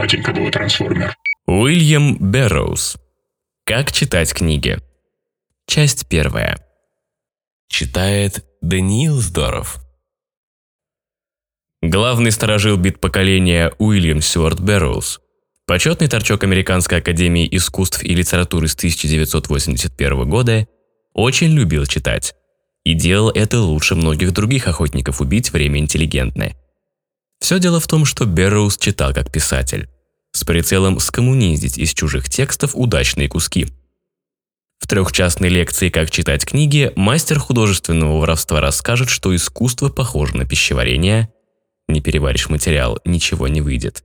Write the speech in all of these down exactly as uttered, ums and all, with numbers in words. батенька был трансформер. Уильям Берроуз. Как читать книги. Часть первая. Читает Даниил Здоров. Главный старожил бит-поколения Уильям Стюарт Берроуз, почетный торчок Американской Академии Искусств и Литературы с тысяча девятьсот восемьдесят первого года, очень любил читать и делал это лучше многих других охотников убить время интеллигентное. Все дело в том, что Берроуз читал как писатель, с прицелом скоммуниздить из чужих текстов удачные куски. В трехчастной лекции «Как читать книги» мастер художественного воровства расскажет, что искусство похоже на пищеварение, не переваришь материал, ничего не выйдет,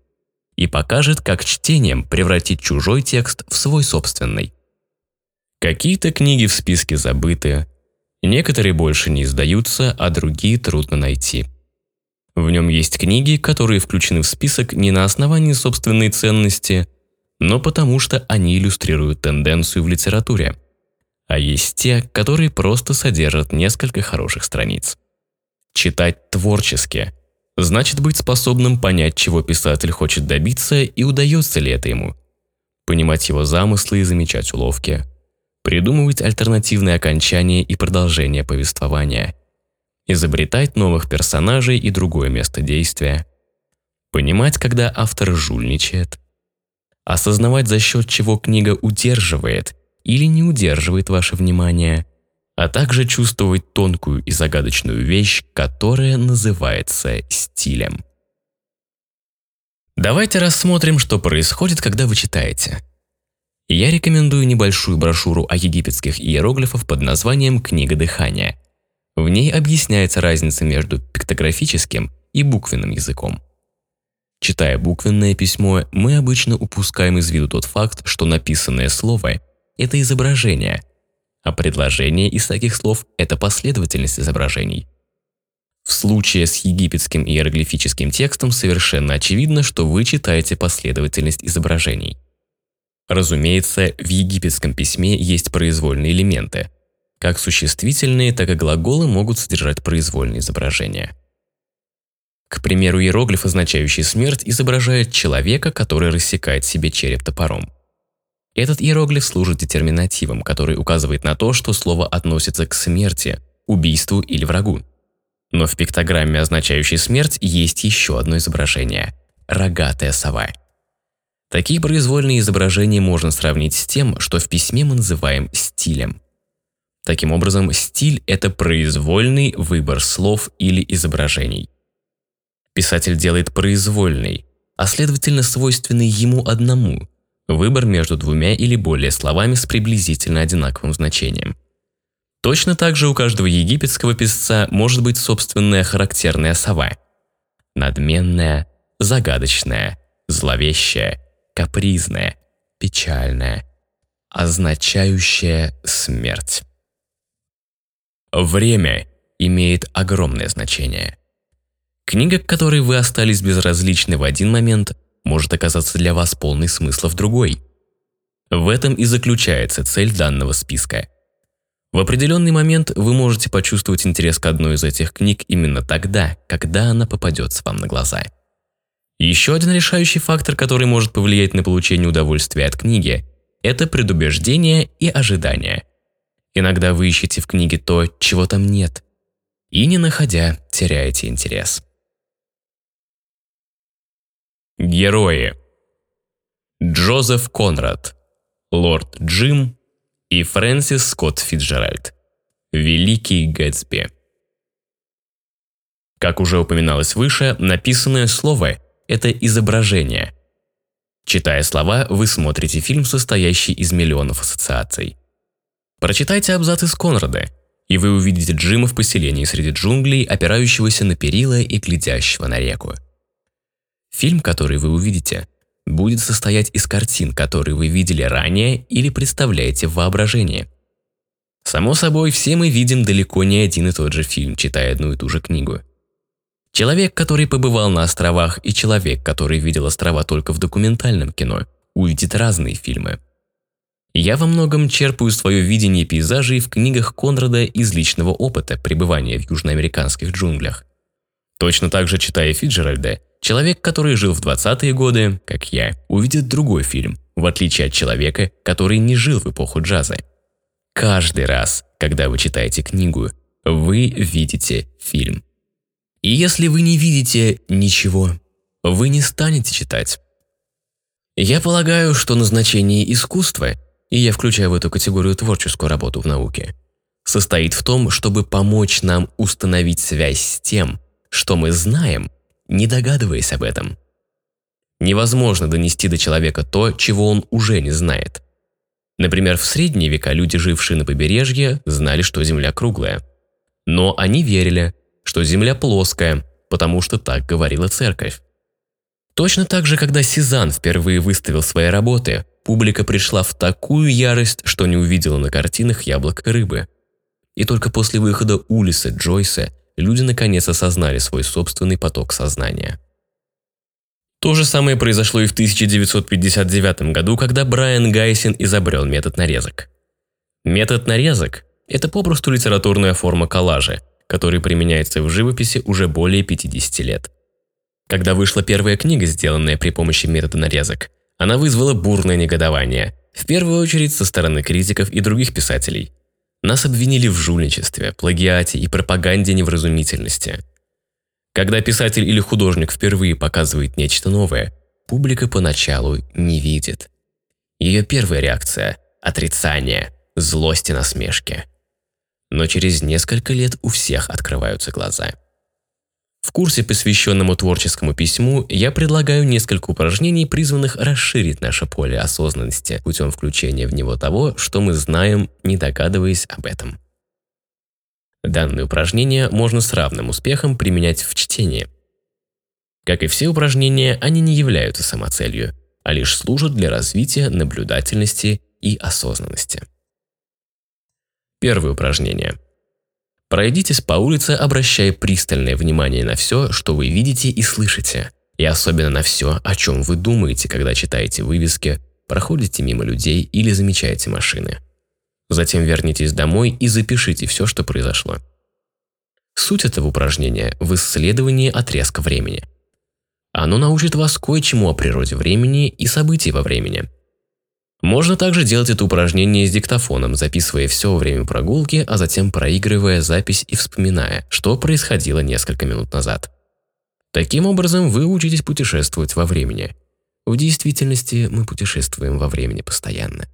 и покажет, как чтением превратить чужой текст в свой собственный. Какие-то книги в списке забыты, некоторые больше не издаются, а другие трудно найти. В нем есть книги, которые включены в список не на основании собственной ценности, но потому что они иллюстрируют тенденцию в литературе, а есть те, которые просто содержат несколько хороших страниц. Читать творчески – значит быть способным понять, чего писатель хочет добиться и удается ли это ему. Понимать его замыслы и замечать уловки. Придумывать альтернативные окончания и продолжения повествования. Изобретать новых персонажей и другое место действия. Понимать, когда автор жульничает. Осознавать, за счет чего книга удерживает или не удерживает ваше внимание. А также чувствовать тонкую и загадочную вещь, которая называется стилем. Давайте рассмотрим, что происходит, когда вы читаете. Я рекомендую небольшую брошюру о египетских иероглифах под названием «Книга дыхания». В ней объясняется разница между пиктографическим и буквенным языком. Читая буквенное письмо, мы обычно упускаем из виду тот факт, что написанное слово – это изображение, а предложение из таких слов – это последовательность изображений. В случае с египетским иероглифическим текстом совершенно очевидно, что вы читаете последовательность изображений. Разумеется, в египетском письме есть произвольные элементы. Как существительные, так и глаголы могут содержать произвольные изображения. К примеру, иероглиф, означающий смерть, изображает человека, который рассекает себе череп топором. Этот иероглиф служит детерминативом, который указывает на то, что слово относится к смерти, убийству или врагу. Но в пиктограмме, означающей смерть, есть еще одно изображение – рогатая сова. Такие произвольные изображения можно сравнить с тем, что в письме мы называем стилем. Таким образом, стиль – это произвольный выбор слов или изображений. Писатель делает произвольный, а следовательно свойственный ему одному, выбор между двумя или более словами с приблизительно одинаковым значением. Точно так же у каждого египетского писца может быть собственная характерная сова. Надменная, загадочная, зловещая, капризная, печальная, означающая смерть. Время имеет огромное значение. Книга, к которой вы остались безразличны в один момент, может оказаться для вас полный смысла в другой. В этом и заключается цель данного списка. В определенный момент вы можете почувствовать интерес к одной из этих книг именно тогда, когда она попадется вам на глаза. Еще один решающий фактор, который может повлиять на получение удовольствия от книги, это предубеждение и ожидание. Иногда вы ищете в книге то, чего там нет, и, не находя, теряете интерес. Герои. Джозеф Конрад, Лорд Джим и Фрэнсис Скотт Фицджеральд. Великий Гэтсби. Как уже упоминалось выше, написанное слово – это изображение. Читая слова, вы смотрите фильм, состоящий из миллионов ассоциаций. Прочитайте абзац из Конрада, и вы увидите Джима в поселении среди джунглей, опирающегося на перила и глядящего на реку. Фильм, который вы увидите, будет состоять из картин, которые вы видели ранее или представляете в воображении. Само собой, все мы видим далеко не один и тот же фильм, читая одну и ту же книгу. Человек, который побывал на островах, и человек, который видел острова только в документальном кино, увидит разные фильмы. Я во многом черпаю свое видение пейзажей в книгах Конрада из личного опыта пребывания в южноамериканских джунглях. Точно так же, читая Фицджеральда, Человек, который жил в двадцатые годы, как я, увидит другой фильм, в отличие от человека, который не жил в эпоху джаза. Каждый раз, когда вы читаете книгу, вы видите фильм. И если вы не видите ничего, вы не станете читать. Я полагаю, что назначение искусства, и я включаю в эту категорию творческую работу в науке, состоит в том, чтобы помочь нам установить связь с тем, что мы знаем, не догадываясь об этом. Невозможно донести до человека то, чего он уже не знает. Например, в средние века люди, жившие на побережье, знали, что Земля круглая. Но они верили, что Земля плоская, потому что так говорила церковь. Точно так же, когда Сезанн впервые выставил свои работы, публика пришла в такую ярость, что не увидела на картинах яблок и рыбы. И только после выхода Улисса Джойса люди наконец осознали свой собственный поток сознания. То же самое произошло и в тысяча девятьсот пятьдесят девятом году, когда Брайан Гейсин изобрел метод нарезок. Метод нарезок – это попросту литературная форма коллажа, который применяется в живописи уже более пятидесяти лет. Когда вышла первая книга, сделанная при помощи метода нарезок, она вызвала бурное негодование, в первую очередь со стороны критиков и других писателей. Нас обвинили в жульничестве, плагиате и пропаганде невразумительности. Когда писатель или художник впервые показывает нечто новое, публика поначалу не видит. Ее первая реакция – отрицание, злость и насмешки. Но через несколько лет у всех открываются глаза. В курсе, посвященному творческому письму, я предлагаю несколько упражнений, призванных расширить наше поле осознанности путем включения в него того, что мы знаем, не догадываясь об этом. Данные упражнения можно с равным успехом применять в чтении. Как и все упражнения, они не являются самоцелью, а лишь служат для развития наблюдательности и осознанности. Первое упражнение. Пройдитесь по улице, обращая пристальное внимание на все, что вы видите и слышите, и особенно на все, о чем вы думаете, когда читаете вывески, проходите мимо людей или замечаете машины. Затем вернитесь домой и запишите все, что произошло. Суть этого упражнения в исследовании отрезка времени. Оно научит вас кое-чему о природе времени и событий во времени. Можно также делать это упражнение с диктофоном, записывая все во время прогулки, а затем проигрывая запись и вспоминая, что происходило несколько минут назад. Таким образом, вы учитесь путешествовать во времени. В действительности мы путешествуем во времени постоянно.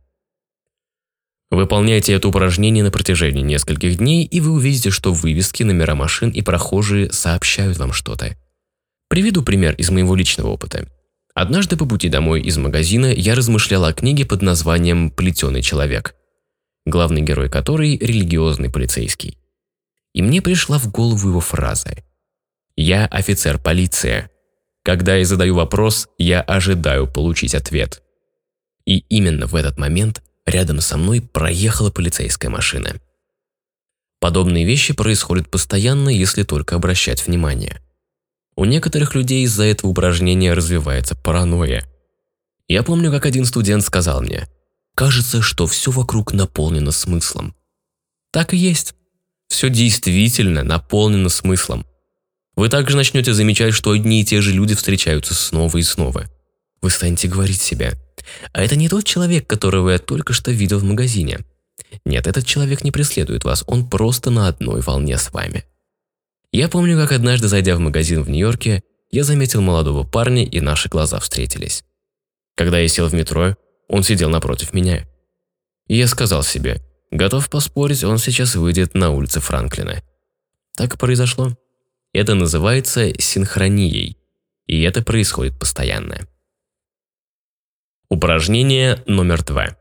Выполняйте это упражнение на протяжении нескольких дней, и вы увидите, что вывески, номера машин и прохожие сообщают вам что-то. Приведу пример из моего личного опыта. Однажды по пути домой из магазина я размышлял о книге под названием «Плетеный человек», главный герой которой – религиозный полицейский. И мне пришла в голову его фраза «Я офицер полиции. Когда я задаю вопрос, я ожидаю получить ответ». И именно в этот момент рядом со мной проехала полицейская машина. Подобные вещи происходят постоянно, если только обращать внимание. У некоторых людей из-за этого упражнения развивается паранойя. Я помню, как один студент сказал мне: «Кажется, что все вокруг наполнено смыслом». Так и есть. Все действительно наполнено смыслом. Вы также начнете замечать, что одни и те же люди встречаются снова и снова. Вы станете говорить себе: «А это не тот человек, которого я только что видел в магазине». Нет, этот человек не преследует вас, он просто на одной волне с вами. Я помню, как однажды, зайдя в магазин в Нью-Йорке, я заметил молодого парня, и наши глаза встретились. Когда я сел в метро, он сидел напротив меня. И я сказал себе: готов поспорить, он сейчас выйдет на улицы Франклина. Так и произошло. Это называется синхронией, и это происходит постоянно. Упражнение номер два.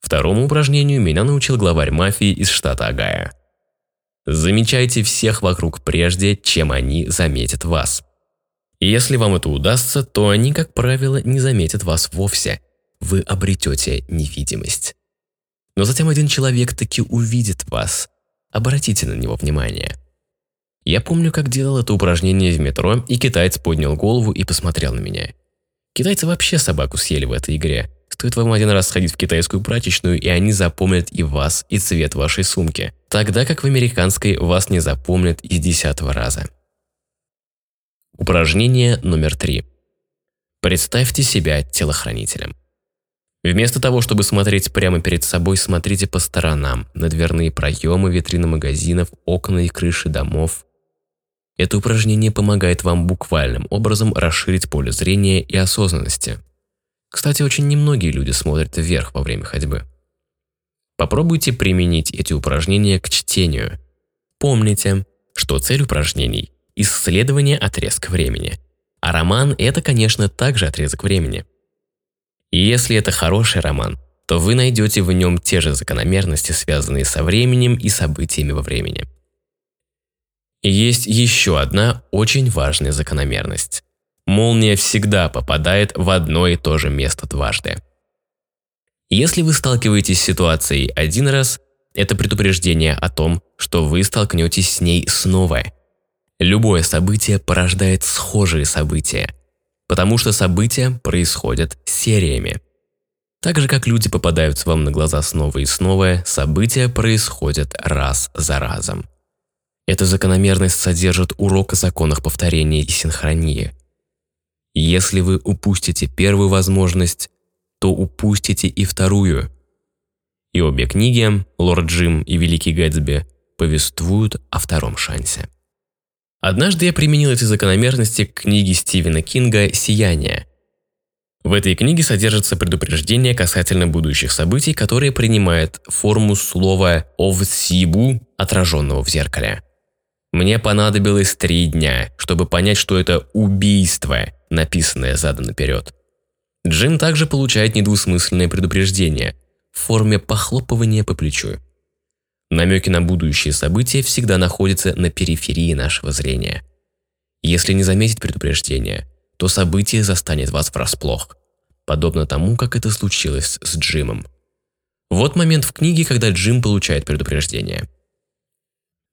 Второму упражнению меня научил главарь мафии из штата Огайо. Замечайте всех вокруг прежде, чем они заметят вас. И если вам это удастся, то они, как правило, не заметят вас вовсе. Вы обретете невидимость. Но затем один человек таки увидит вас. Обратите на него внимание. Я помню, как делал это упражнение в метро, и китаец поднял голову и посмотрел на меня. Китайцы вообще собаку съели в этой игре. Стоит вам один раз сходить в китайскую прачечную, и они запомнят и вас, и цвет вашей сумки. Тогда как в американской вас не запомнят и десятого раза. Упражнение номер три. Представьте себя телохранителем. Вместо того, чтобы смотреть прямо перед собой, смотрите по сторонам, на дверные проемы, витрины магазинов, окна и крыши домов. Это упражнение помогает вам буквальным образом расширить поле зрения и осознанности. Кстати, очень немногие люди смотрят вверх во время ходьбы. Попробуйте применить эти упражнения к чтению. Помните, что цель упражнений – исследование отрезка времени. А роман – это, конечно, также отрезок времени. И если это хороший роман, то вы найдете в нем те же закономерности, связанные со временем и событиями во времени. И есть еще одна очень важная закономерность. Молния всегда попадает в одно и то же место дважды. Если вы сталкиваетесь с ситуацией один раз, это предупреждение о том, что вы столкнетесь с ней снова. Любое событие порождает схожие события, потому что события происходят сериями. Так же, как люди попадаются вам на глаза снова и снова, события происходят раз за разом. Эта закономерность содержит урок о законах повторения и синхронии. Если вы упустите первую возможность, то упустите и вторую. И обе книги, «Лорд Джим» и «Великий Гэтсби», повествуют о втором шансе. Однажды я применил эти закономерности к книге Стивена Кинга «Сияние». В этой книге содержится предупреждение касательно будущих событий, которые принимает форму слова «овсибу», отраженного в зеркале. Мне понадобилось три дня, чтобы понять, что это убийство, написанное задом наперед. Джим также получает недвусмысленное предупреждение в форме похлопывания по плечу. Намеки на будущие события всегда находятся на периферии нашего зрения. Если не заметить предупреждение, то событие застанет вас врасплох, подобно тому, как это случилось с Джимом. Вот момент в книге, когда Джим получает предупреждение.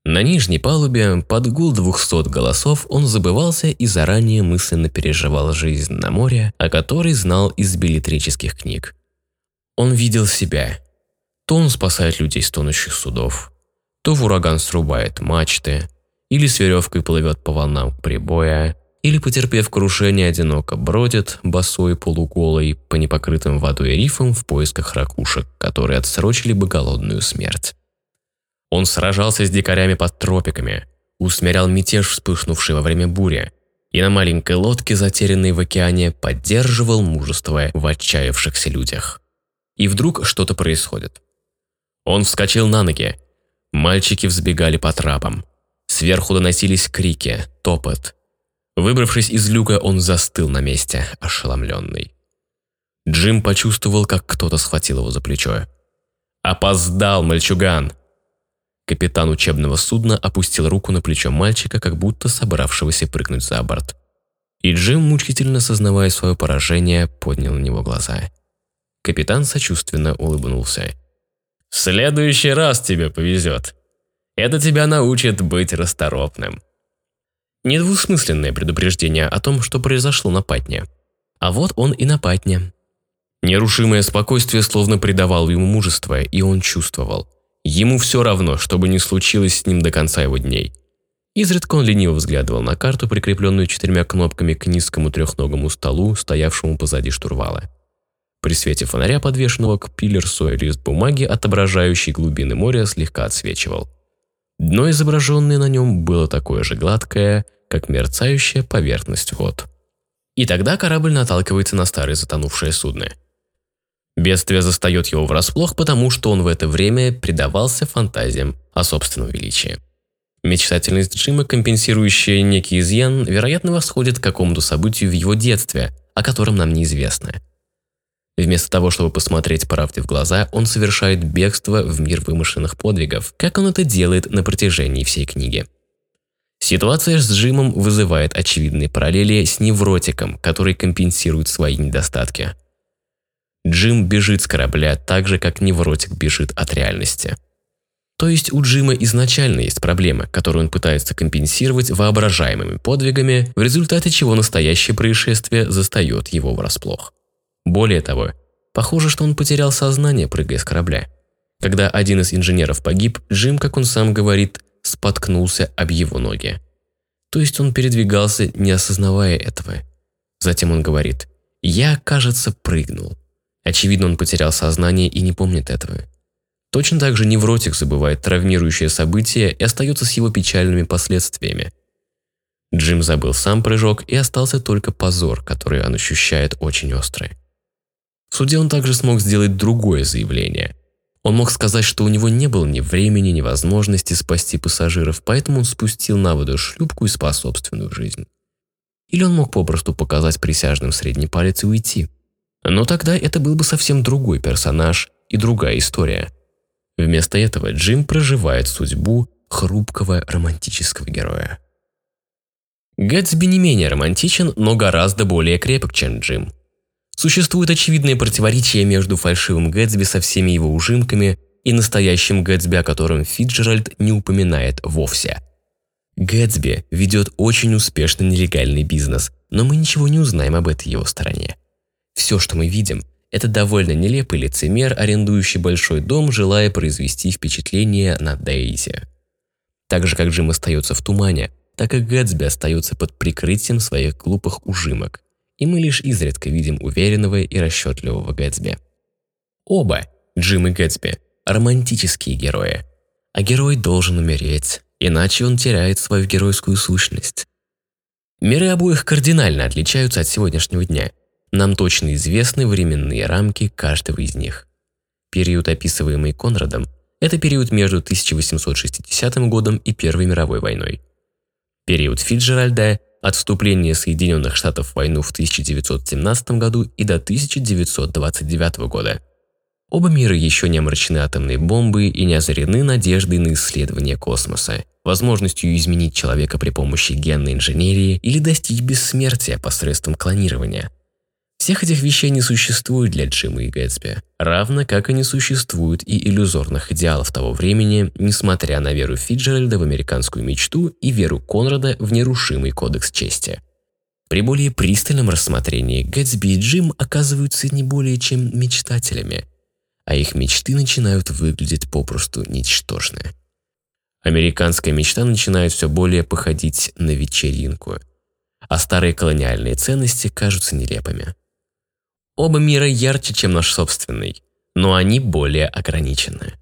На нижней палубе под гул двухсот голосов он забывался и заранее мысленно переживал жизнь на море, о которой знал из беллетрических книг. Он видел себя. То он спасает людей с тонущих судов, то в ураган срубает мачты, или с веревкой плывет по волнам прибоя, или, потерпев крушение, одиноко бродит, босой полуголой, по непокрытым водой рифам в поисках ракушек, которые отсрочили бы голодную смерть. Он сражался с дикарями под тропиками, усмирял мятеж, вспыхнувший во время бури, и на маленькой лодке, затерянной в океане, поддерживал мужество в отчаявшихся людях. И вдруг что-то происходит. Он вскочил на ноги. Мальчики взбегали по трапам. Сверху доносились крики, топот. Выбравшись из люка, он застыл на месте, ошеломленный. Джим почувствовал, как кто-то схватил его за плечо. «Опоздал, мальчуган!» Капитан учебного судна опустил руку на плечо мальчика, как будто собравшегося прыгнуть за борт. И Джим, мучительно сознавая свое поражение, поднял на него глаза. Капитан сочувственно улыбнулся. «В следующий раз тебе повезет. Это тебя научит быть расторопным». Недвусмысленное предупреждение о том, что произошло на Патне. А вот он и на Патне. Нерушимое спокойствие словно придавало ему мужество, и он чувствовал. Ему все равно, что бы ни случилось с ним до конца его дней. Изредка он лениво взглядывал на карту, прикрепленную четырьмя кнопками к низкому трехногому столу, стоявшему позади штурвала. При свете фонаря, подвешенного к пилерсу, лист бумаги, отображающий глубины моря, слегка отсвечивал. Дно, изображенное на нем, было такое же гладкое, как мерцающая поверхность вод. И тогда корабль наталкивается на старое затонувшее судно. Бедствие застает его врасплох, потому что он в это время предавался фантазиям о собственном величии. Мечтательность Джима, компенсирующая некий изъян, вероятно, восходит к какому-то событию в его детстве, о котором нам неизвестно. Вместо того, чтобы посмотреть правде в глаза, он совершает бегство в мир вымышленных подвигов, как он это делает на протяжении всей книги. Ситуация с Джимом вызывает очевидные параллели с невротиком, который компенсирует свои недостатки. Джим бежит с корабля так же, как невротик бежит от реальности. То есть у Джима изначально есть проблема, которую он пытается компенсировать воображаемыми подвигами, в результате чего настоящее происшествие застает его врасплох. Более того, похоже, что он потерял сознание, прыгая с корабля. Когда один из инженеров погиб, Джим, как он сам говорит, споткнулся об его ноги. То есть он передвигался, не осознавая этого. Затем он говорит: «Я, кажется, прыгнул». Очевидно, он потерял сознание и не помнит этого. Точно так же невротик забывает травмирующее событие и остается с его печальными последствиями. Джим забыл сам прыжок, и остался только позор, который он ощущает очень острый. В суде он также смог сделать другое заявление. Он мог сказать, что у него не было ни времени, ни возможности спасти пассажиров, поэтому он спустил на воду шлюпку и спас собственную жизнь. Или он мог попросту показать присяжным средний палец и уйти. Но тогда это был бы совсем другой персонаж и другая история. Вместо этого Джим проживает судьбу хрупкого романтического героя. Гэтсби не менее романтичен, но гораздо более крепок, чем Джим. Существует очевидное противоречие между фальшивым Гэтсби со всеми его ужимками и настоящим Гэтсби, о котором Фицджеральд не упоминает вовсе. Гэтсби ведет очень успешный нелегальный бизнес, но мы ничего не узнаем об этой его стороне. Все, что мы видим, это довольно нелепый лицемер, арендующий большой дом, желая произвести впечатление на Дейзи. Так же, как Джим остается в тумане, так и Гэтсби остается под прикрытием своих глупых ужимок, и мы лишь изредка видим уверенного и расчетливого Гэтсби. Оба, Джим и Гэтсби, романтические герои. А герой должен умереть, иначе он теряет свою геройскую сущность. Миры обоих кардинально отличаются от сегодняшнего дня. Нам точно известны временные рамки каждого из них. Период, описываемый Конрадом, это период между тысяча восемьсот шестидесятым годом и Первой мировой войной. Период Фицджеральда – от вступления Соединенных Штатов в войну в тысяча девятьсот семнадцатом году и до тысяча девятьсот двадцать девятого года. Оба мира еще не омрачены атомной бомбой и не озарены надеждой на исследование космоса, возможностью изменить человека при помощи генной инженерии или достичь бессмертия посредством клонирования. Всех этих вещей не существует для Джима и Гэтсби, равно как и не существует и иллюзорных идеалов того времени, несмотря на веру Фицджеральда в американскую мечту и веру Конрада в нерушимый кодекс чести. При более пристальном рассмотрении Гэтсби и Джим оказываются не более чем мечтателями, а их мечты начинают выглядеть попросту ничтожно. Американская мечта начинает все более походить на вечеринку, а старые колониальные ценности кажутся нелепыми. Оба мира ярче, чем наш собственный, но они более ограничены.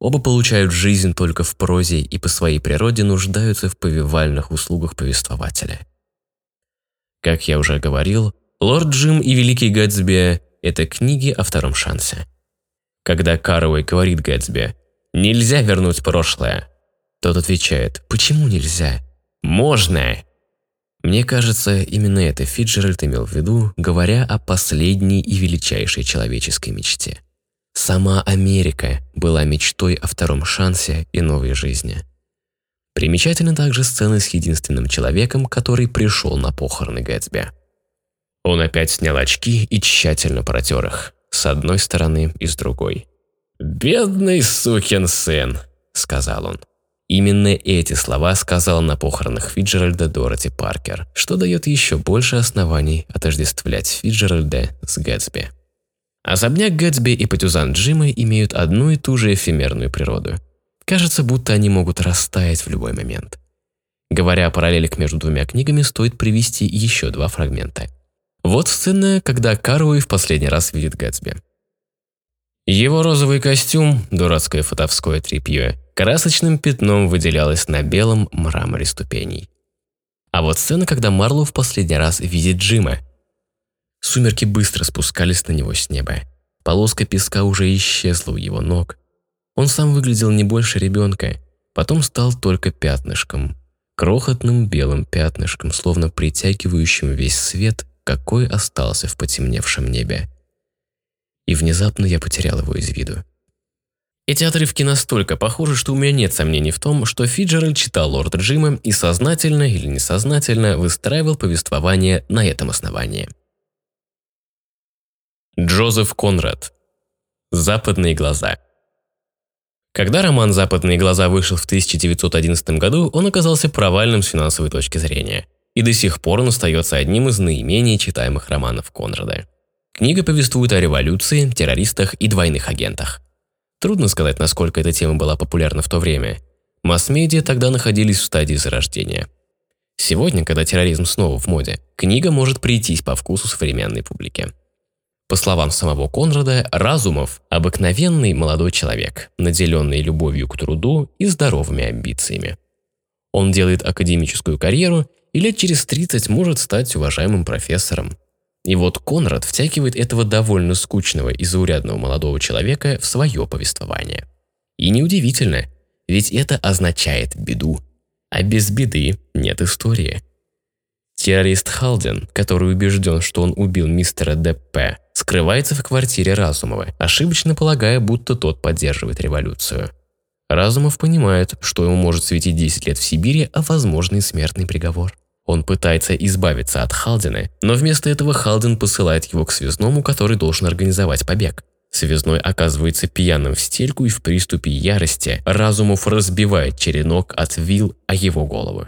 Оба получают жизнь только в прозе и по своей природе нуждаются в повивальных услугах повествователя. Как я уже говорил, «Лорд Джим» и «Великий Гэтсби» — это книги о втором шансе. Когда Карауэй говорит Гэтсби «Нельзя вернуть прошлое», тот отвечает «Почему нельзя? Можно!» Мне кажется, именно это Фицджеральд имел в виду, говоря о последней и величайшей человеческой мечте. Сама Америка была мечтой о втором шансе и новой жизни. Примечательна также сцена с единственным человеком, который пришел на похороны Гэтсби. Он опять снял очки и тщательно протер их, с одной стороны и с другой. «Бедный сукин сын», — сказал он. Именно эти слова сказал на похоронах Фицджеральда Дороти Паркер, что дает еще больше оснований отождествлять Фицджеральда с Гэтсби. Особняк Гэтсби и патюзан Джима имеют одну и ту же эфемерную природу. Кажется, будто они могут растаять в любой момент. Говоря о параллелях между двумя книгами, стоит привести еще два фрагмента. Вот сцена, когда Карауэй в последний раз видит Гэтсби. Его розовый костюм, дурацкое фотовское тряпье, красочным пятном выделялось на белом мраморе ступеней. А вот сцена, когда Марлоу в последний раз видит Джима. Сумерки быстро спускались на него с неба. Полоска песка уже исчезла у его ног. Он сам выглядел не больше ребенка, потом стал только пятнышком. Крохотным белым пятнышком, словно притягивающим весь свет, какой остался в потемневшем небе. И внезапно я потерял его из виду. Эти отрывки настолько похожи, что у меня нет сомнений в том, что Фицджеральд читал «Лорда Джима» и сознательно или несознательно выстраивал повествование на этом основании. Джозеф Конрад. «Западные глаза». Когда роман «Западные глаза» вышел в тысяча девятьсот одиннадцатом году, он оказался провальным с финансовой точки зрения, и до сих пор он остается одним из наименее читаемых романов Конрада. Книга повествует о революции, террористах и двойных агентах. Трудно сказать, насколько эта тема была популярна в то время. Масс-медиа тогда находились в стадии зарождения. Сегодня, когда терроризм снова в моде, книга может прийтись по вкусу современной публики. По словам самого Конрада, Разумов – обыкновенный молодой человек, наделенный любовью к труду и здоровыми амбициями. Он делает академическую карьеру и лет через тридцать может стать уважаемым профессором. И вот Конрад втягивает этого довольно скучного и заурядного молодого человека в свое повествование. И неудивительно, ведь это означает беду. А без беды нет истории. Террорист Халдин, который убежден, что он убил мистера Деппе, скрывается в квартире Разумова, ошибочно полагая, будто тот поддерживает революцию. Разумов понимает, что ему может светить десять лет в Сибири, а возможный смертный приговор. Он пытается избавиться от Халдина, но вместо этого Халдин посылает его к связному, который должен организовать побег. Связной оказывается пьяным в стельку, и в приступе ярости Разумов разбивает черенок от вил о его голову.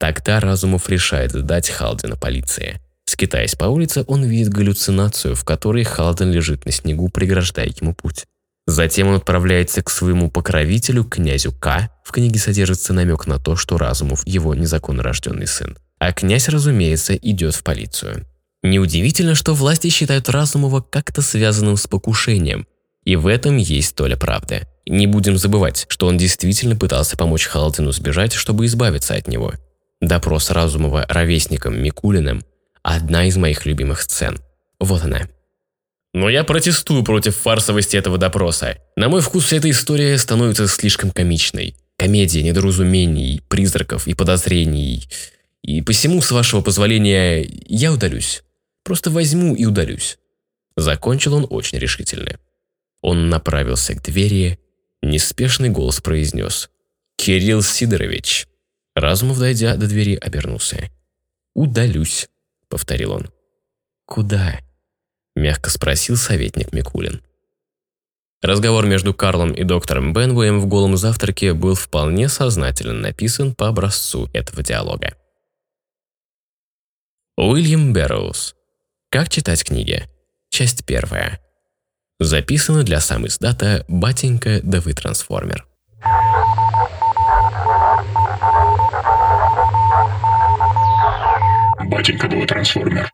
Тогда Разумов решает сдать Халдина полиции. Скитаясь по улице, он видит галлюцинацию, в которой Халдин лежит на снегу, преграждая ему путь. Затем он отправляется к своему покровителю, князю Ка. В книге содержится намек на то, что Разумов – его незаконнорожденный сын. А князь, разумеется, идет в полицию. Неудивительно, что власти считают Разумова как-то связанным с покушением. И в этом есть доля правды. Не будем забывать, что он действительно пытался помочь Халдину сбежать, чтобы избавиться от него. Допрос Разумова ровесником Микулиным – одна из моих любимых сцен. Вот она. Но я протестую против фарсовости этого допроса. На мой вкус, вся эта история становится слишком комичной. Комедия недоразумений, призраков и подозрений. И посему, с вашего позволения, я удалюсь. Просто возьму и удалюсь. Закончил он очень решительно. Он направился к двери. Неспешный голос произнес: «Кирилл Сидорович». Разумов, дойдя до двери, обернулся. «Удалюсь», — повторил он. «Куда?» — мягко спросил советник Микулин. Разговор между Карлом и доктором Бенвуем в «Голом завтраке» был вполне сознательно написан по образцу этого диалога. Уильям Берроуз. «Как читать книги». Часть первая. Записано для сам издата «Батенька, да вы трансформер». «Батенька, да вы трансформер».